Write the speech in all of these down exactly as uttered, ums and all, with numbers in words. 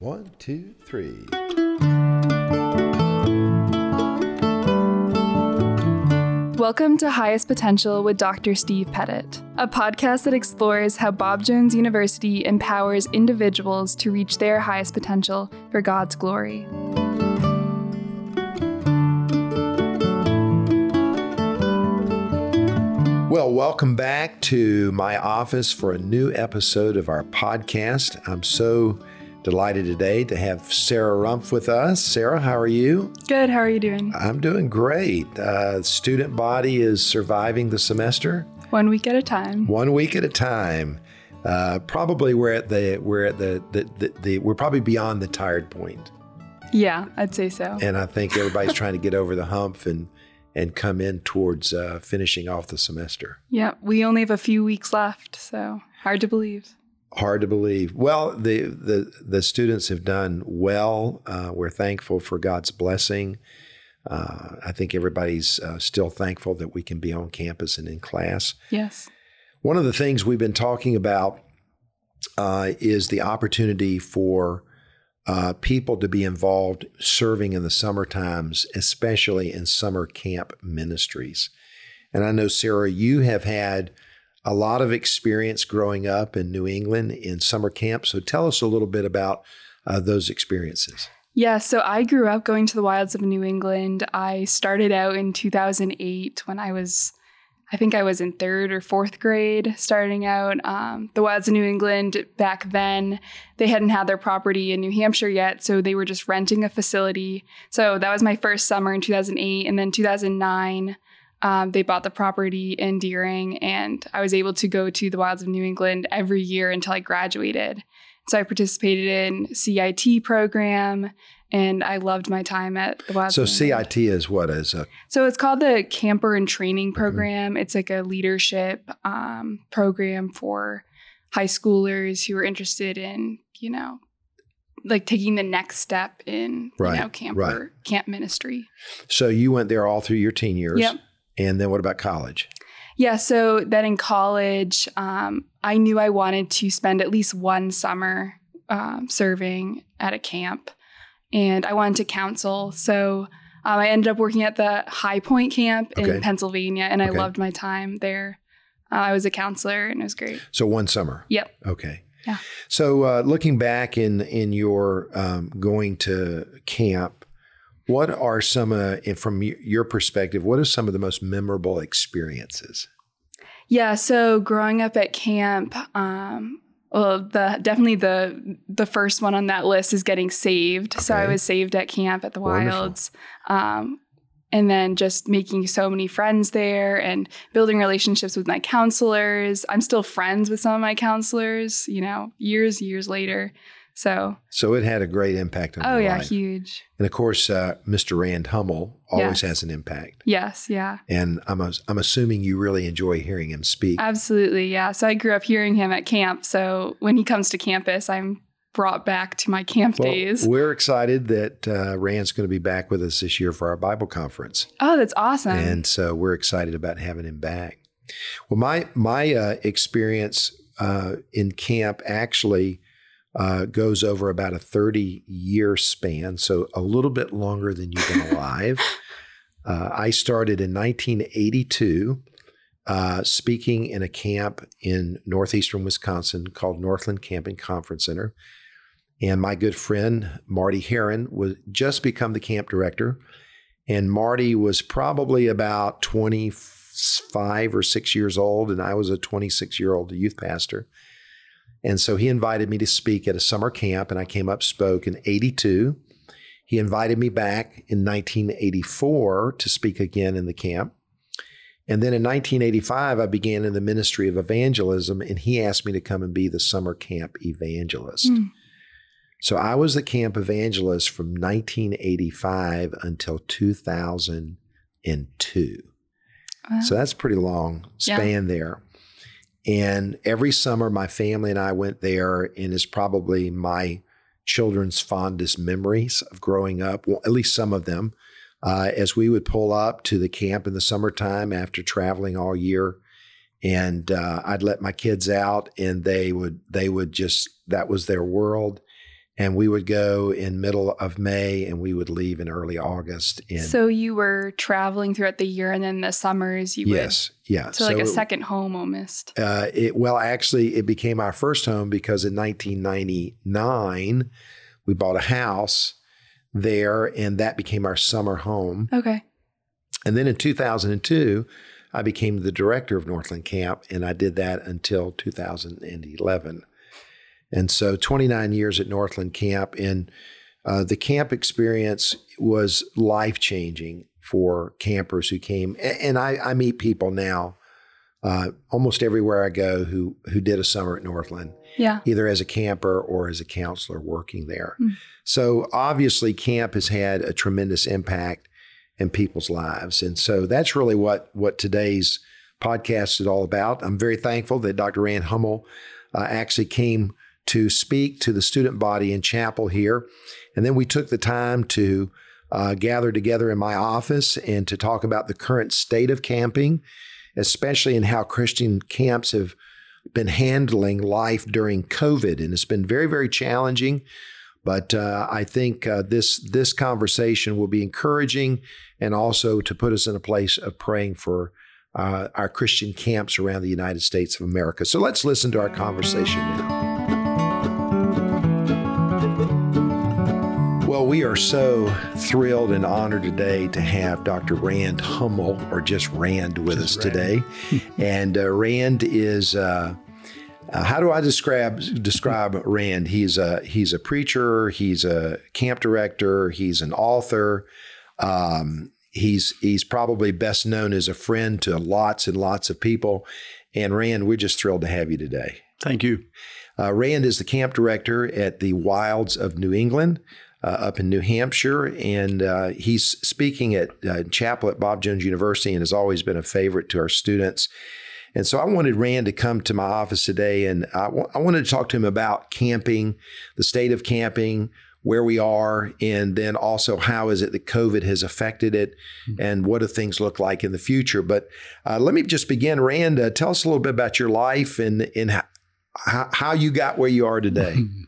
One, two, three. Welcome to Highest Potential with Doctor Steve Pettit, a podcast that explores how Bob Jones University empowers individuals to reach their highest potential for God's glory. Well, welcome back to my office for a new episode of our podcast. I'm so delighted today to have Sarah Rumpf with us. Sarah, how are you? Good. How are you doing? I'm doing great. Uh, student body is surviving the semester. One week at a time. One week at a time. Uh, probably we're at the we're at the the, the the we're probably beyond the tired point. Yeah, I'd say so. And I think everybody's trying to get over the hump and and come in towards uh, finishing off the semester. Yeah, we only have a few weeks left, so hard to believe. Hard to believe. Well, the, the, the students have done well. Uh, we're thankful for God's blessing. Uh, I think everybody's uh, still thankful that we can be on campus and in class. Yes. One of the things we've been talking about uh, is the opportunity for uh, people to be involved serving in the summer times, especially in summer camp ministries. And I know, Sarah, you have had a lot of experience growing up in New England in summer camp. So tell us a little bit about uh, those experiences. Yeah, so I grew up going to the wilds of New England. I started out in two thousand eight when I was, I think I was in third or fourth grade starting out. Um, the wilds of New England back then, they hadn't had their property in New Hampshire yet, so they were just renting a facility. So that was my first summer in two thousand eight, and then two thousand nine, Um, they bought the property in Deering, and I was able to go to the Wilds of New England every year until I graduated. So I participated in C I T program, and I loved my time at the Wilds. So C I T is what is a? So it's called the Camper and Training Program. Mm-hmm. It's like a leadership um, program for high schoolers who are interested in, you know, like taking the next step in right, you know, camper right. camp ministry. So you went there all through your teen years. Yep. And then what about college? Yeah, so then in college, um, I knew I wanted to spend at least one summer um, serving at a camp, and I wanted to counsel. So um, I ended up working at the High Point camp in okay. Pennsylvania, and okay. I loved my time there. Uh, I was a counselor, and it was great. So one summer? Yep. Okay. Yeah. So uh, looking back in, in your um, going to camp, what are some, uh, from your perspective, what are some of the most memorable experiences? Yeah, so growing up at camp, um, well, the definitely the the first one on that list is getting saved. Okay. So I was saved at camp at the Wilds, um, and then just making so many friends there and building relationships with my counselors. I'm still friends with some of my counselors, you know, years, years later. So so it had a great impact on my life. Oh, yeah, huge. And of course, uh, Mister Rand Hummel always yes. has an impact. Yes, yeah. And I'm I'm assuming you really enjoy hearing him speak. Absolutely, yeah. So I grew up hearing him at camp. So when he comes to campus, I'm brought back to my camp well, days. We're excited that uh, Rand's going to be back with us this year for our Bible conference. Oh, that's awesome. And so we're excited about having him back. Well, my, my uh, experience uh, in camp actually Uh, goes over about a thirty-year span, so a little bit longer than you've been alive. Uh, I started in nineteen eighty-two uh, speaking in a camp in northeastern Wisconsin called Northland Camping Conference Center. And my good friend, Marty Heron, was just become the camp director. And Marty was probably about twenty-five or six years old, and I was a twenty-six-year-old youth pastor. And so he invited me to speak at a summer camp, and I came up, spoke in eighty-two. He invited me back in nineteen eighty-four to speak again in the camp. And then in nineteen eighty-five, I began in the ministry of evangelism, and he asked me to come and be the summer camp evangelist. Mm. So I was the camp evangelist from nineteen eighty-five until two thousand two. Wow. So that's a pretty long span yeah. there. And every summer, my family and I went there, and it's probably my children's fondest memories of growing up, well, at least some of them, uh, as we would pull up to the camp in the summertime after traveling all year. And uh, I'd let my kids out, and they would, they would just, that was their world. And we would go in middle of May and we would leave in early August. In, so you were traveling throughout the year and then the summers you yes, would. Yes. Yeah. So, so like a it, second home almost. Uh, it, well, actually it became our first home because in nineteen ninety-nine, we bought a house there and that became our summer home. Okay. And then in two thousand two, I became the director of Northland Camp and I did that until two thousand eleven. And so twenty-nine years at Northland Camp, and uh, the camp experience was life-changing for campers who came. And I, I meet people now uh, almost everywhere I go who who did a summer at Northland, yeah, either as a camper or as a counselor working there. Mm. So obviously camp has had a tremendous impact in people's lives. And so that's really what, what today's podcast is all about. I'm very thankful that Doctor Rand Hummel uh, actually came to speak to the student body in chapel here. And then we took the time to uh, gather together in my office and to talk about the current state of camping, especially in how Christian camps have been handling life during COVID. And it's been very, very challenging. But uh, I think uh, this this conversation will be encouraging and also to put us in a place of praying for uh, our Christian camps around the United States of America. So let's listen to our conversation now. Well, we are so thrilled and honored today to have Doctor Rand Hummel, or just Rand, with just us Rand. today. And uh, Rand is, uh, uh, how do I describe describe Rand? He's a, he's a preacher, he's a camp director, he's an author. Um, he's, he's probably best known as a friend to lots and lots of people. And Rand, we're just thrilled to have you today. Thank you. Uh, Rand is the camp director at the Wilds of New England. Uh, up in New Hampshire, and uh, he's speaking at uh, chapel at Bob Jones University and has always been a favorite to our students. And so I wanted Rand to come to my office today, and I, w- I wanted to talk to him about camping, the state of camping, where we are, and then also how is it that COVID has affected it, mm-hmm. and what do things look like in the future. But uh, let me just begin. Rand, uh, tell us a little bit about your life and, and how, how you got where you are today. Mm-hmm.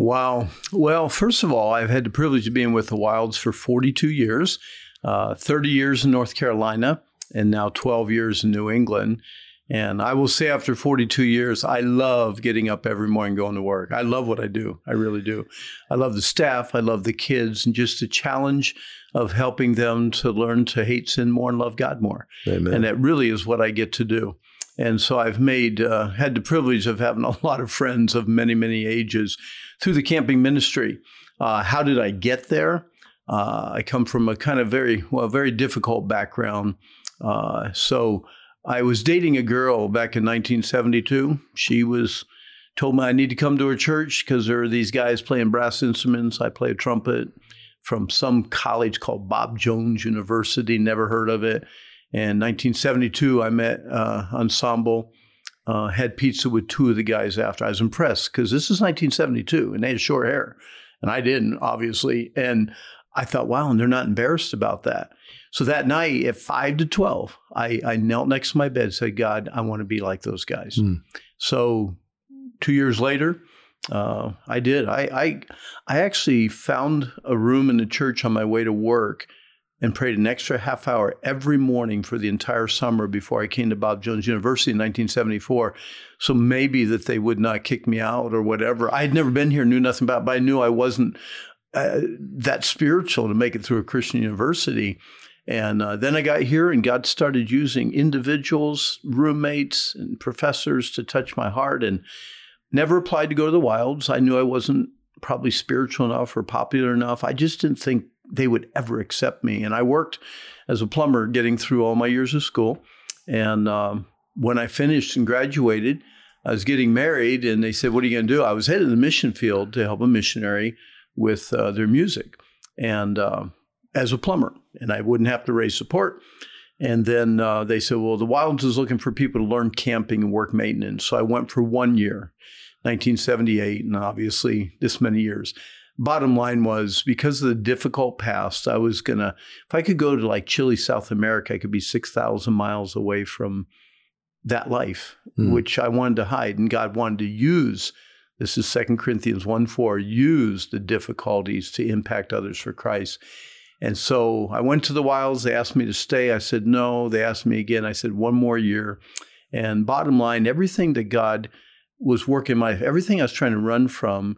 Wow. Well, first of all, I've had the privilege of being with the Wilds for forty-two years, uh, thirty years in North Carolina, and now twelve years in New England. And I will say after forty-two years, I love getting up every morning going to work. I love what I do. I really do. I love the staff. I love the kids and just the challenge of helping them to learn to hate sin more and love God more. Amen. And that really is what I get to do. And so I've made, uh, had the privilege of having a lot of friends of many, many ages through the camping ministry. Uh, how did I get there? Uh, I come from a kind of very, well, very difficult background. Uh, so I was dating a girl back in nineteen seventy-two. She was told me I need to come to her church because there are these guys playing brass instruments. I play a trumpet from some college called Bob Jones University. Never heard of it. In nineteen seventy-two, I met uh, Ensemble, uh, had pizza with two of the guys after. I was impressed because this is nineteen seventy-two and they had short hair. And I didn't, obviously. And I thought, wow, and they're not embarrassed about that. So that night at five to twelve, I, I knelt next to my bed and said, God, I want to be like those guys. Mm. So two years later, uh, I did. I, I I actually found a room in the church on my way to work and prayed an extra half hour every morning for the entire summer before I came to Bob Jones University in nineteen seventy-four. So maybe that they would not kick me out or whatever. I had never been here, knew nothing about it, but I knew I wasn't uh, that spiritual to make it through a Christian university. And uh, then I got here and God started using individuals, roommates, and professors to touch my heart, and never applied to go to the Wilds. I knew I wasn't probably spiritual enough or popular enough. I just didn't think they would ever accept me. And I worked as a plumber getting through all my years of school. And um, when I finished and graduated, I was getting married and they said, what are you going to do? I was headed to the mission field to help a missionary with uh, their music and uh, as a plumber, and I wouldn't have to raise support. And then uh, they said, well, the Wilds is looking for people to learn camping and work maintenance. So I went for one year, nineteen seventy-eight, and obviously this many years. Bottom line was, because of the difficult past, I was going to, if I could go to like Chile, South America, I could be six thousand miles away from that life, mm. which I wanted to hide. And God wanted to use This is Second Corinthians one four, use the difficulties to impact others for Christ. And so I went to the Wilds. They asked me to stay. I said, no. They asked me again. I said, one more year. And bottom line, everything that God was working my, everything I was trying to run from,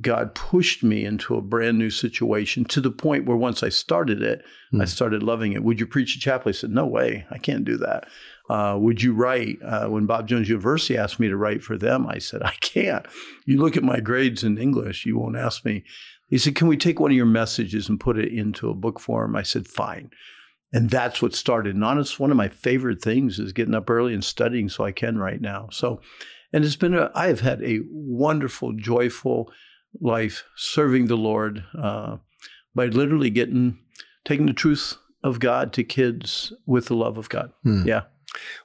God pushed me into a brand new situation to the point where once I started it, mm. I started loving it. Would you preach at chapel? I said, no way. I can't do that. Uh, would you write? Uh, when Bob Jones University asked me to write for them, I said, I can't. You look at my grades in English, you won't ask me. He said, can we take one of your messages and put it into a book form? I said, fine. And that's what started. And honestly, one of my favorite things is getting up early and studying so I can right now. So, and it's been, a, I have had a wonderful, joyful life serving the Lord uh, by literally getting, taking the truth of God to kids with the love of God. Hmm. Yeah.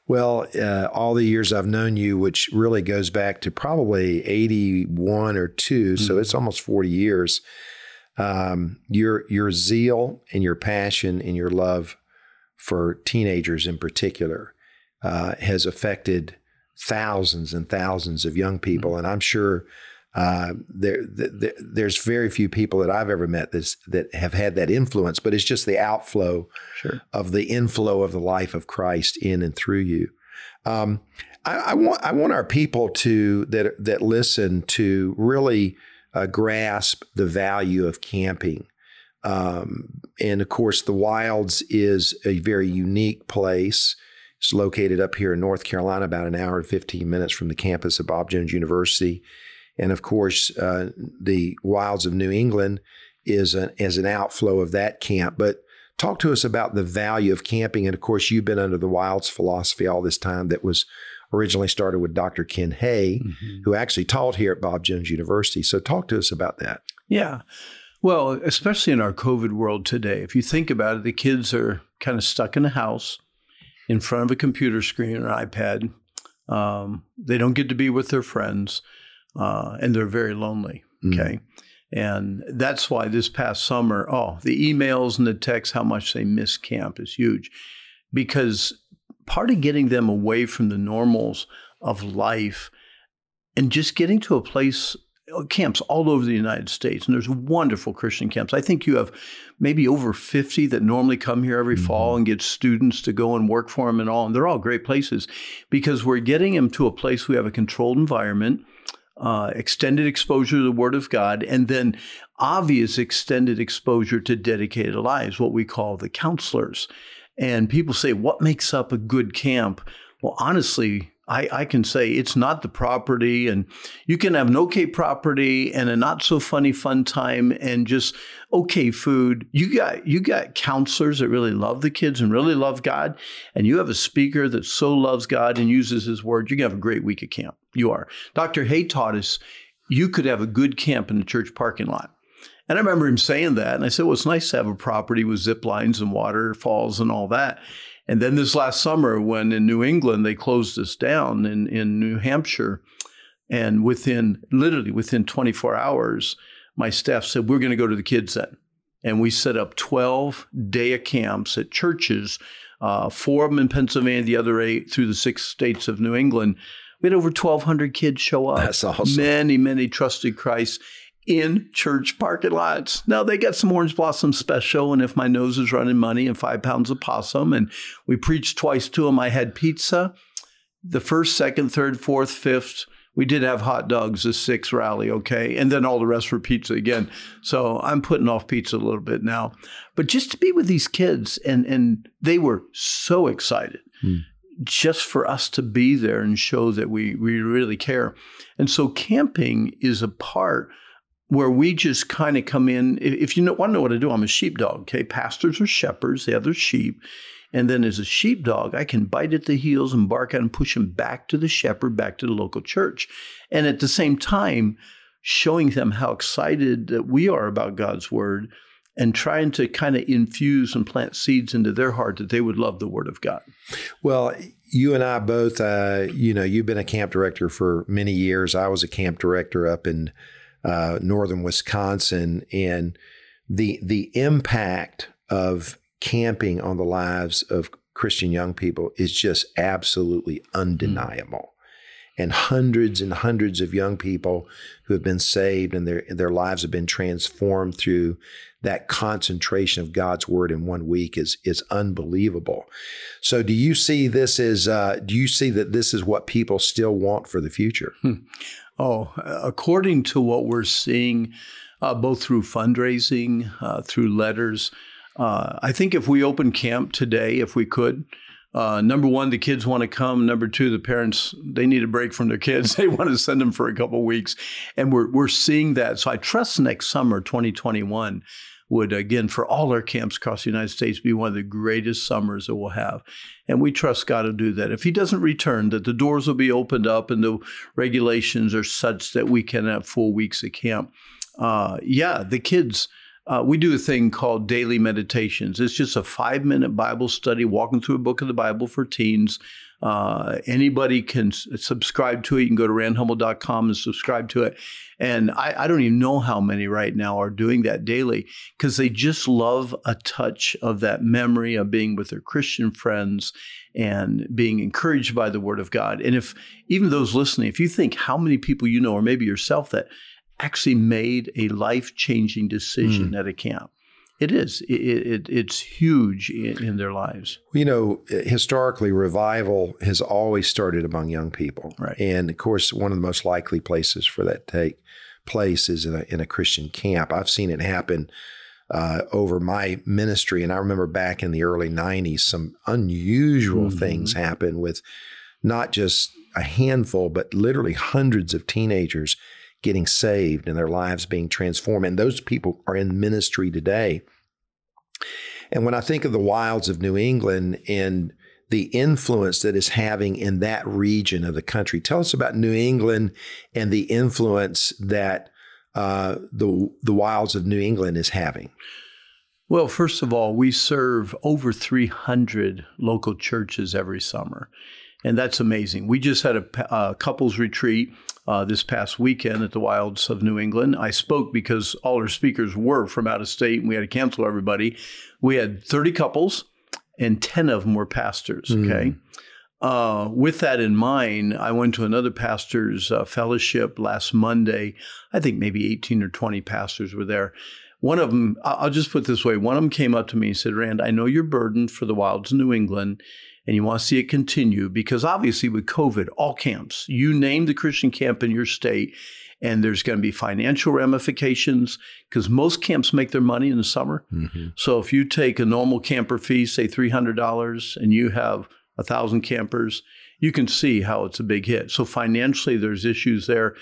Well, uh, all the years I've known you, which really goes back to probably eighty-one or two, mm-hmm. so it's almost forty years, um, your your zeal and your passion and your love for teenagers in particular uh, has affected thousands and thousands of young people. Mm-hmm. And I'm sure uh, there, there there's very few people that I've ever met that's, that have had that influence, but it's just the outflow sure. of the inflow of the life of Christ in and through you. Um, I, I want I want our people to that that listen to really uh, grasp the value of camping, um, and of course the Wilds is a very unique place. It's located up here in North Carolina, about an hour and fifteen minutes from the campus of Bob Jones University, and of course uh, the Wilds of New England is an as an outflow of that camp, but. Talk to us about the value of camping. And of course, you've been under the Wilds philosophy all this time that was originally started with Doctor Ken Hay, mm-hmm. who actually taught here at Bob Jones University. So talk to us about that. Yeah. Well, especially in our COVID world today, if you think about it, the kids are kind of stuck in a house in front of a computer screen or an iPad. Um, they don't get to be with their friends uh, and they're very lonely. Mm-hmm. Okay. And that's why this past summer, oh, the emails and the texts, how much they miss camp is huge. Because part of getting them away from the normals of life and just getting to a place, camps all over the United States, and there's wonderful Christian camps. I think you have maybe over fifty that normally come here every mm-hmm. fall and get students to go and work for them and all. And they're all great places because we're getting them to a place we have a controlled environment. Uh, extended exposure to the Word of God, and then obvious extended exposure to dedicated lives, what we call the counselors. And people say, what makes up a good camp? Well, honestly, I, I can say it's not the property, and you can have an okay property and a not so funny fun time and just okay food. You got you got counselors that really love the kids and really love God, and you have a speaker that so loves God and uses his word. You're going to have a great week at camp. You are. Doctor Hay taught us you could have a good camp in the church parking lot. And I remember him saying that, and I said, well, it's nice to have a property with zip lines and waterfalls and all that. And then this last summer, when in New England, they closed us down in, in New Hampshire. And within, literally within twenty-four hours, my staff said, we're going to go to the kids then. And we set up twelve day camps at churches, uh, four of them in Pennsylvania, the other eight through the six states of New England. We had over twelve hundred kids show up. That's awesome. Many, many trusted Christ in church parking lots. Now they got some orange blossom special, and if my nose is running money, and five pounds of possum, and we preached twice to them. I had pizza, the first, second, third, fourth, fifth. We did have hot dogs, the sixth rally, okay? And then all the rest were pizza again. So I'm putting off pizza a little bit now. But just to be with these kids, and and they were so excited. Hmm. Just for us to be there and show that we we really care. And so camping is a part where we just kind of come in. If you know, want to know what I do, I'm a sheepdog, okay? Pastors are shepherds, they have their sheep. And then as a sheepdog, I can bite at the heels and bark at and push them back to the shepherd, back to the local church. And at the same time, showing them how excited that we are about God's word and trying to kind of infuse and plant seeds into their heart that they would love the word of God. Well, you and I both, uh, you know, you've been a camp director for many years. I was a camp director up in Uh, northern Wisconsin, and the the impact of camping on the lives of Christian young people is just absolutely undeniable. Mm. and hundreds and hundreds of young people who have been saved and their their lives have been transformed through that concentration of God's word in one week is is unbelievable. So do you see this as, uh, do you see that this is what people still want for the future? Hmm. Oh, according to what we're seeing, uh, both through fundraising, uh, through letters, uh, I think if we open camp today, if we could, Uh, number one, the kids want to come. Number two, the parents, they need a break from their kids. They want to send them for a couple of weeks. And we're we're seeing that. So I trust next summer, twenty twenty-one, would, again, for all our camps across the United States, be one of the greatest summers that we'll have. And we trust God to do that. If he doesn't return, that the doors will be opened up and the regulations are such that we can have full weeks of camp. Uh, yeah, the kids... Uh, we do a thing called daily meditations. It's just a five-minute Bible study, walking through a book of the Bible for teens. Uh, anybody can s- subscribe to it. You can go to Rand Hummel dot com and subscribe to it. And I, I don't even know how many right now are doing that daily because they just love a touch of that memory of being with their Christian friends and being encouraged by the Word of God. And if even those listening, if you think how many people you know, or maybe yourself, that actually made a life-changing decision mm. at a camp. It is. It, it, it's huge in, in their lives. You know, historically, revival has always started among young people. Right. And, of course, one of the most likely places for that to take place is in a, in a Christian camp. I've seen it happen uh, over my ministry. And I remember back in the early nineties, some unusual mm-hmm. things happened with not just a handful, but literally hundreds of teenagers getting saved and their lives being transformed. And those people are in ministry today. And when I think of the wilds of New England and the influence that it's having in that region of the country, tell us about New England and the influence that uh, the, the wilds of New England is having. Well, first of all, we serve over three hundred local churches every summer. And that's amazing. We just had a, a couples retreat uh, this past weekend at the Wilds of New England. I spoke because all our speakers were from out of state and we had to cancel everybody. We had thirty couples and ten of them were pastors. Okay. Mm. Uh, with that in mind, I went to another pastor's uh, fellowship last Monday. I think maybe eighteen or twenty pastors were there. One of them, I'll just put it this way. One of them came up to me and said, "Rand, I know you're burdened for the Wilds of New England. And you want to see it continue because obviously with COVID, all camps, you name the Christian camp in your state, and there's going to be financial ramifications because most camps make their money in the summer. Mm-hmm. So if you take a normal camper fee, say three hundred dollars, and you have one thousand campers, you can see how it's a big hit. So financially, there's issues there.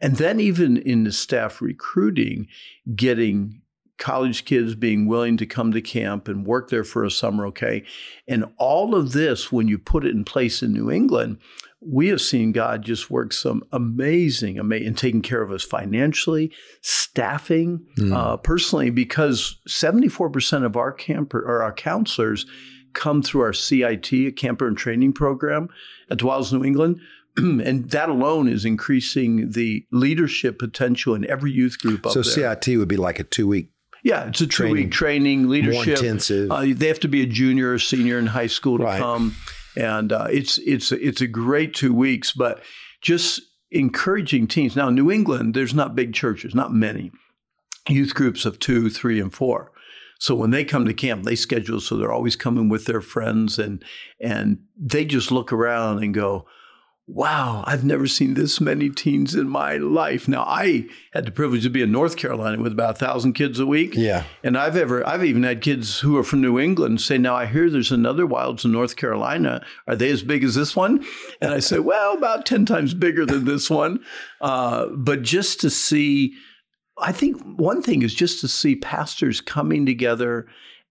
And then even in the staff recruiting, getting college kids being willing to come to camp and work there for a summer, okay? And all of this, when you put it in place in New England, we have seen God just work some amazing, amazing, and taking care of us financially, staffing, mm. uh, personally, because seventy-four percent of our camper or our counselors come through our C I T, a camper and training program at the Wilds New England. And that alone is increasing the leadership potential in every youth group up so there. So C I T would be like a two-week Yeah, it's a two-week training, training, leadership. More intensive. Uh, they have to be a junior or senior in high school to right. come. And uh, it's it's it's a great two weeks, but just encouraging teens. Now, in New England, there's not big churches, not many. Youth groups of two, three, and four. So when they come to camp, they schedule, so they're always coming with their friends. And and they just look around and go, "Wow, I've never seen this many teens in my life." Now, I had the privilege to be in North Carolina with about one thousand kids a week. Yeah. And I've ever, I've even had kids who are from New England say, "Now I hear there's another Wilds in North Carolina. Are they as big as this one?" And I say, "Well, about ten times bigger than this one." Uh, but just to see, I think one thing is just to see pastors coming together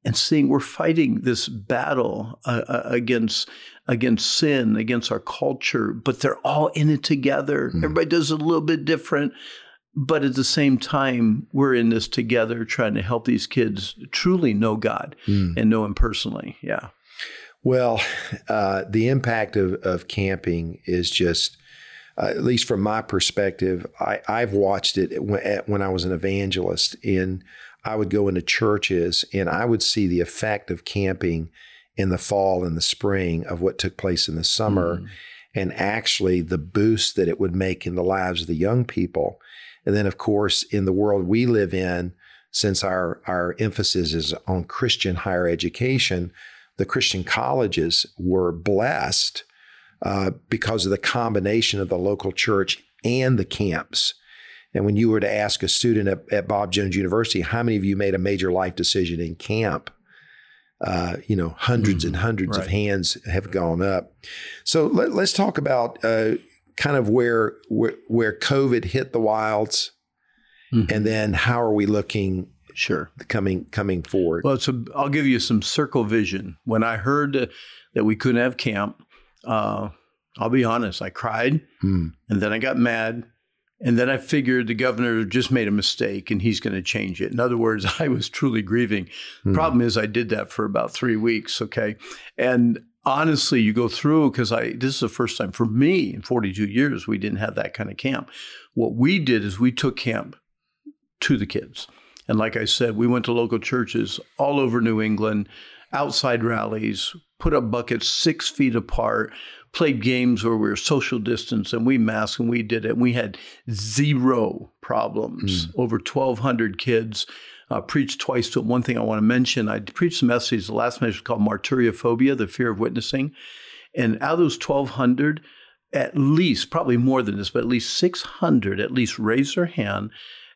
and seeing we're fighting this battle uh, against against sin, against our culture, but they're all in it together. Mm. Everybody does it a little bit different, but at the same time, we're in this together trying to help these kids truly know God mm. and know him personally. Yeah. Well, uh, the impact of, of camping is just, uh, at least from my perspective, I, I've watched it when, at, when I was an evangelist in I would go into churches and I would see the effect of camping in the fall and the spring of what took place in the summer. Mm. and actually the boost that it would make in the lives of the young people. And then, of course, in the world we live in, since our, our emphasis is on Christian higher education, the Christian colleges were blessed uh, because of the combination of the local church and the camps. And when you were to ask a student at, at Bob Jones University, how many of you made a major life decision in camp? Uh, you know, hundreds and hundreds right. of hands have gone up. So let, let's talk about uh, kind of where, where where COVID hit the wilds, mm-hmm. and then how are we looking sure. coming coming forward? Well, so I'll give you some circle vision. When I heard uh, that we couldn't have camp, uh, I'll be honest, I cried, mm. and then I got mad. And then I figured the governor just made a mistake and he's going to change it. In other words, I was truly grieving. The mm. problem is I did that for about three weeks, okay? And honestly, you go through, because I this is the first time for me in forty-two years, we didn't have that kind of camp. What we did is we took camp to the kids. And like I said, we went to local churches all over New England, outside rallies, put up buckets six feet apart, played games where we were social distance and we masked and we did it. We had zero problems. Mm. Over twelve hundred kids, uh, preached twice to them. One thing I want to mention, I preached a message, the last message was called Martyriophobia, the fear of witnessing. And out of those twelve hundred, at least, probably more than this, but at least six hundred at least raised their hand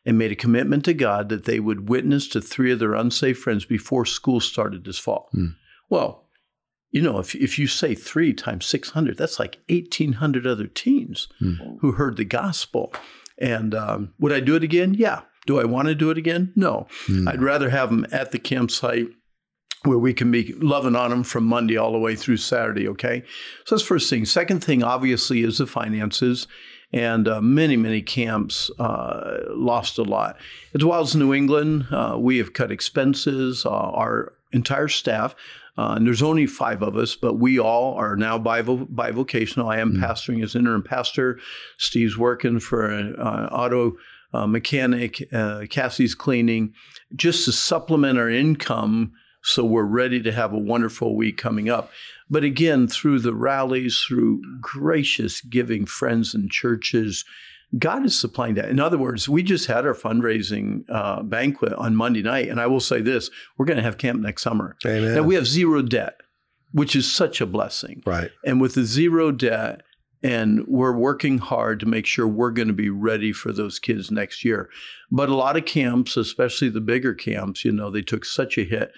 and made a commitment to God that they would witness to three of their unsafe friends before school started this fall. Mm. Well, you know, if if you say three times six hundred, that's like eighteen hundred other teens mm. who heard the gospel. And um, would I do it again? Yeah. Do I want to do it again? No. Mm. I'd rather have them at the campsite where we can be loving on them from Monday all the way through Saturday, okay? So that's first thing. Second thing, obviously, is the finances. And uh, many, many camps uh, lost a lot. As well as New England, uh, we have cut expenses, uh, our entire staff. Uh, and there's only five of us, but we all are now bivo- bivocational. I am mm-hmm. pastoring as interim pastor. Steve's working for an uh, auto uh, mechanic. Uh, Cassie's cleaning, just to supplement our income so we're ready to have a wonderful week coming up. But again, through the rallies, through gracious giving friends and churches, God is supplying that. In other words, we just had our fundraising uh, banquet on Monday night. And I will say this, we're going to have camp next summer. Amen. Now, we have zero debt, which is such a blessing. Right. And with the zero debt, and we're working hard to make sure we're going to be ready for those kids next year. But a lot of camps, especially the bigger camps, you know, they took such a hit.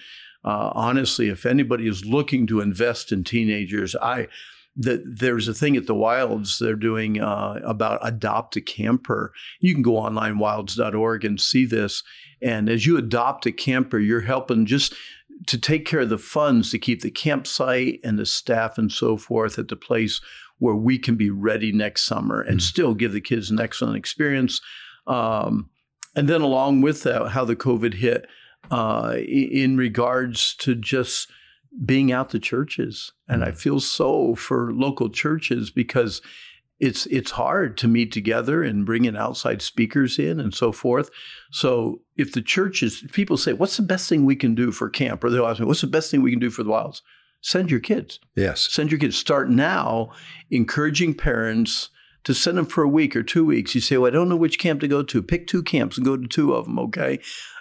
Uh, honestly, if anybody is looking to invest in teenagers, I... The, there's a thing at the Wilds they're doing uh, about adopt a camper. You can go online, wilds dot org, and see this. And as you adopt a camper, you're helping just to take care of the funds to keep the campsite and the staff and so forth at the place where we can be ready next summer and mm-hmm. still give the kids an excellent experience. Um, and then along with that, how the COVID hit uh, in regards to just being out to churches. And I feel so for local churches because it's it's hard to meet together and bring in outside speakers in and so forth. So if the churches, people say, what's the best thing we can do for camp? Or they'll ask me, what's the best thing we can do for the Wilds? Send your kids. Yes. Send your kids. Start now encouraging parents to send them for a week or two weeks. You say, well, I don't know which camp to go to. Pick two camps and go to two of them, okay?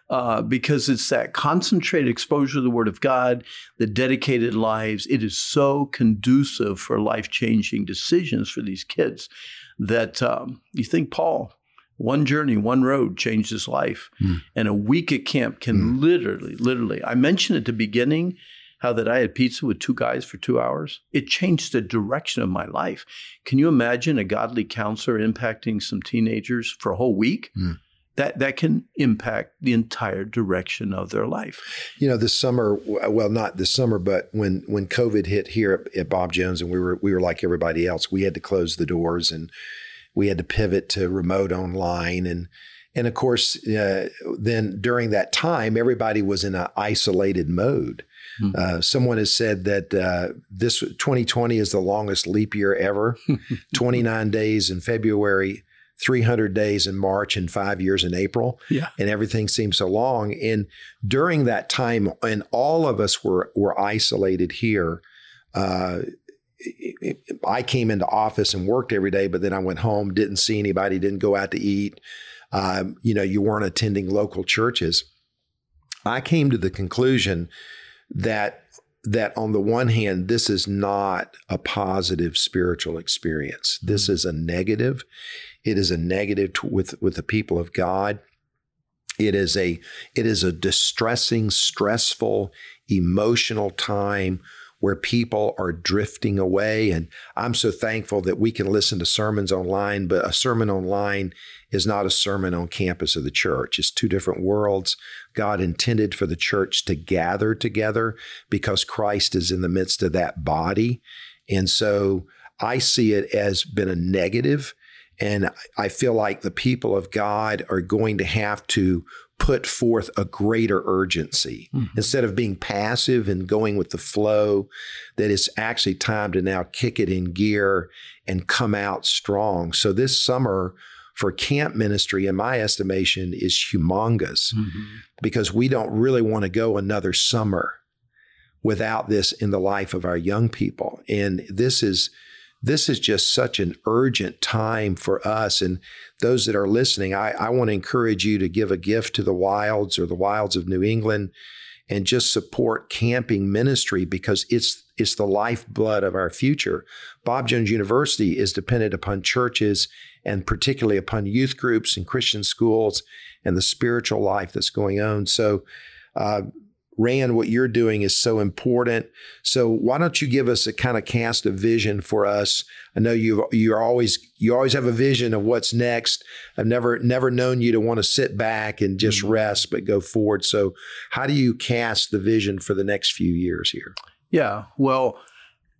Uh, because it's that concentrated exposure to the Word of God, the dedicated lives. It is so conducive for life-changing decisions for these kids that um, you think Paul, one journey, one road changed his life. Mm. And a week at camp can mm. literally, literally, I mentioned at the beginning how that I had pizza with two guys for two hours. It changed the direction of my life. Can you imagine a godly counselor impacting some teenagers for a whole week? Mm. That that can impact the entire direction of their life. You know, this summer, well, not this summer, but when, when COVID hit here at, at Bob Jones and we were we were like everybody else, we had to close the doors and we had to pivot to remote online. And, and of course, uh, then during that time, everybody was in an isolated mode. Mm-hmm. Uh, someone has said that uh, this twenty twenty is the longest leap year ever, twenty-nine days in February, three hundred days in March, and five years in April. Yeah. And everything seemed so long. And during that time, and all of us were, were isolated here, uh, I came into office and worked every day, but then I went home, didn't see anybody, didn't go out to eat. Um, you know, you weren't attending local churches. I came to the conclusion that that on the one hand, this is not a positive spiritual experience. This is a negative. It is a negative t- with, with the people of God. It is a it is a distressing, stressful, emotional time where people are drifting away. And I'm so thankful that we can listen to sermons online, but a sermon online is not a sermon on campus of the church. It's two different worlds. God intended for the church to gather together because Christ is in the midst of that body. And so I see it as been a negative. And I feel like the people of God are going to have to put forth a greater urgency. Mm-hmm. Instead of being passive and going with the flow, that it's actually time to now kick it in gear and come out strong. So this summer for camp ministry, in my estimation, is humongous, mm-hmm. because we don't really want to go another summer without this in the life of our young people. And this is This is just such an urgent time for us. And those that are listening, I, I want to encourage you to give a gift to the Wilds or the Wilds of New England and just support camping ministry, because it's it's the lifeblood of our future. Bob Jones University is dependent upon churches and particularly upon youth groups and Christian schools and the spiritual life that's going on. So, uh, Rand, what you're doing is so important. So why don't you give us a kind of cast of vision for us? I know you you're always you always have a vision of what's next. I've never never known you to want to sit back and just rest, but go forward. So how do you cast the vision for the next few years here? Yeah, well,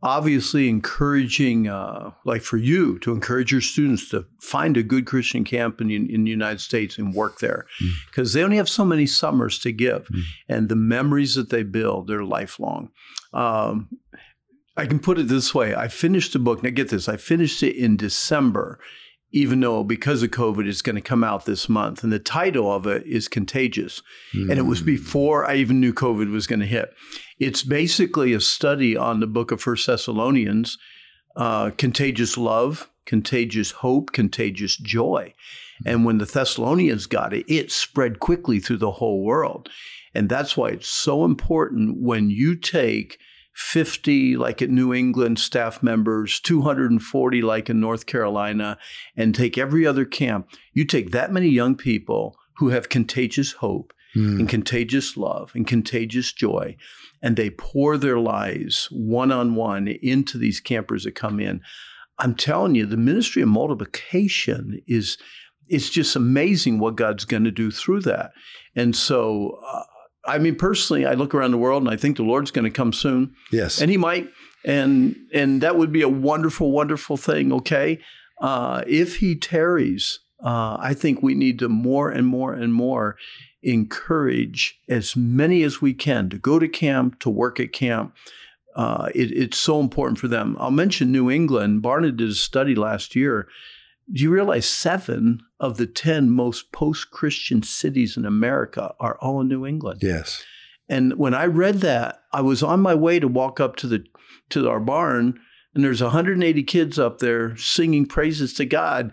obviously encouraging, uh, like for you, to encourage your students to find a good Christian camp in, in the United States and work there, because mm. they only have so many summers to give. Mm. And the memories that they build, they're lifelong. Um, I can put it this way. I finished the book. Now get this. I finished it in December, even though because of COVID, it's going to come out this month. And the title of it is Contagious. Mm. And it was before I even knew COVID was going to hit. It's basically a study on the book of First Thessalonians, uh, contagious love, contagious hope, contagious joy. And when the Thessalonians got it, it spread quickly through the whole world. And that's why it's so important when you take fifty, like at New England, staff members, two hundred forty, like in North Carolina, and take every other camp. You take that many young people who have contagious hope, Mm. and contagious love and contagious joy, and they pour their lives one-on-one into these campers that come in. I'm telling you, the ministry of multiplication is, it's just amazing what God's going to do through that. And so, uh, I mean, personally, I look around the world and I think the Lord's going to come soon. Yes. And he might, and and that would be a wonderful, wonderful thing, okay? Uh, if he tarries, uh, I think we need to more and more and more encourage as many as we can to go to camp, to work at camp. Uh, it, it's so important for them. I'll mention New England. Barna did a study last year. Do you realize seven of the ten most post-Christian cities in America are all in New England? Yes. And when I read that, I was on my way to walk up to the to our barn, and there's one hundred eighty kids up there singing praises to God.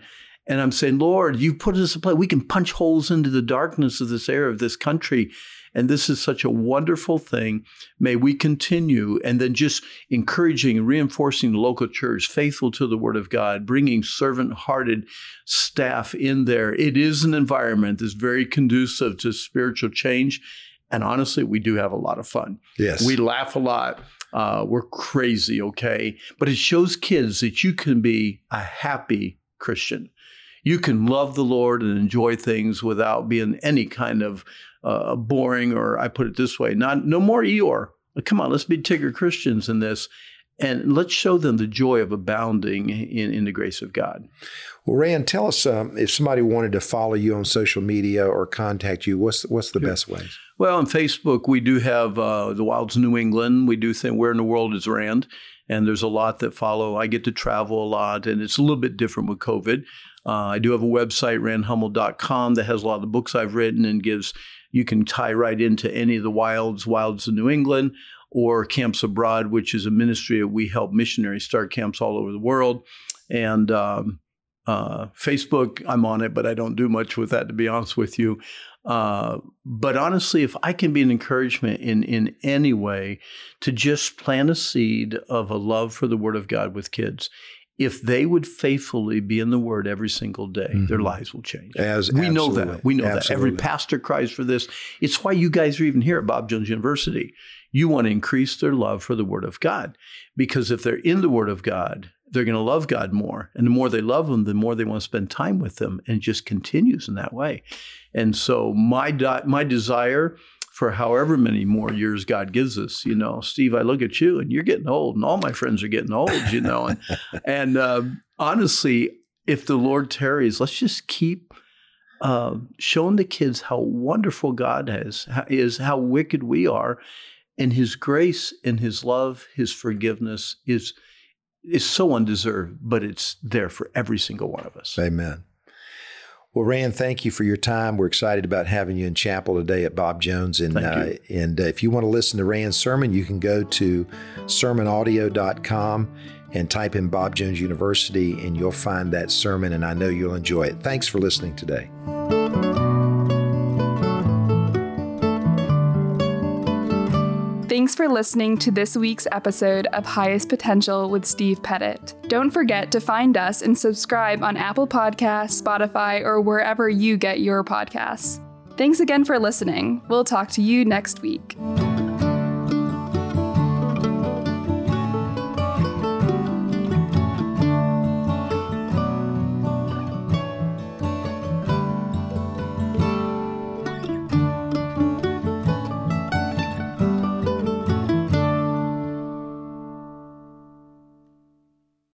And I'm saying, Lord, you put us in place. We can punch holes into the darkness of this era, of this country. And this is such a wonderful thing. May we continue. And then just encouraging and reinforcing the local church, faithful to the word of God, bringing servant-hearted staff in there. It is an environment that's very conducive to spiritual change. And honestly, we do have a lot of fun. Yes. We laugh a lot. Uh, we're crazy, okay? But it shows kids that you can be a happy Christian. You can love the Lord and enjoy things without being any kind of uh, boring, or I put it this way, not no more Eeyore. Come on, let's be Tigger Christians in this, and let's show them the joy of abounding in, in the grace of God. Well, Rand, tell us um, if somebody wanted to follow you on social media or contact you, what's what's the sure. best way? Well, on Facebook, we do have uh, the Wilds of New England. We do think Where in the World is Rand? And there's a lot that follow. I get to travel a lot, and it's a little bit different with COVID. Uh, I do have a website, Rand Hummel dot com, that has a lot of the books I've written and gives, you can tie right into any of the wilds, wilds of New England, or Camps Abroad, which is a ministry that we help missionaries start camps all over the world. And um, uh, Facebook, I'm on it, but I don't do much with that, to be honest with you. Uh, but honestly, if I can be an encouragement in, in any way to just plant a seed of a love for the Word of God with kids, if they would faithfully be in the Word every single day, mm-hmm. their lives will change. As, we know that. We know absolutely. that. Every pastor cries for this. It's why you guys are even here at Bob Jones University. You want to increase their love for the Word of God, because if they're in the Word of God, they're going to love God more. And the more they love Him, the more they want to spend time with Him, and it just continues in that way. And so my di- my desire for however many more years God gives us, you know, Steve, I look at you and you're getting old, and all my friends are getting old, you know. And, and uh, honestly, if the Lord tarries, let's just keep uh, showing the kids how wonderful God has, how, is, how wicked we are. And His grace and His love, His forgiveness is is so undeserved, but it's there for every single one of us. Amen. Well, Rand, thank you for your time. We're excited about having you in chapel today at Bob Jones. And uh, and uh, if you want to listen to Rand's sermon, you can go to sermon audio dot com and type in Bob Jones University, and you'll find that sermon, and I know you'll enjoy it. Thanks for listening today. Thanks for listening to this week's episode of Highest Potential with Steve Pettit. Don't forget to find us and subscribe on Apple Podcasts, Spotify, or wherever you get your podcasts. Thanks again for listening. We'll talk to you next week.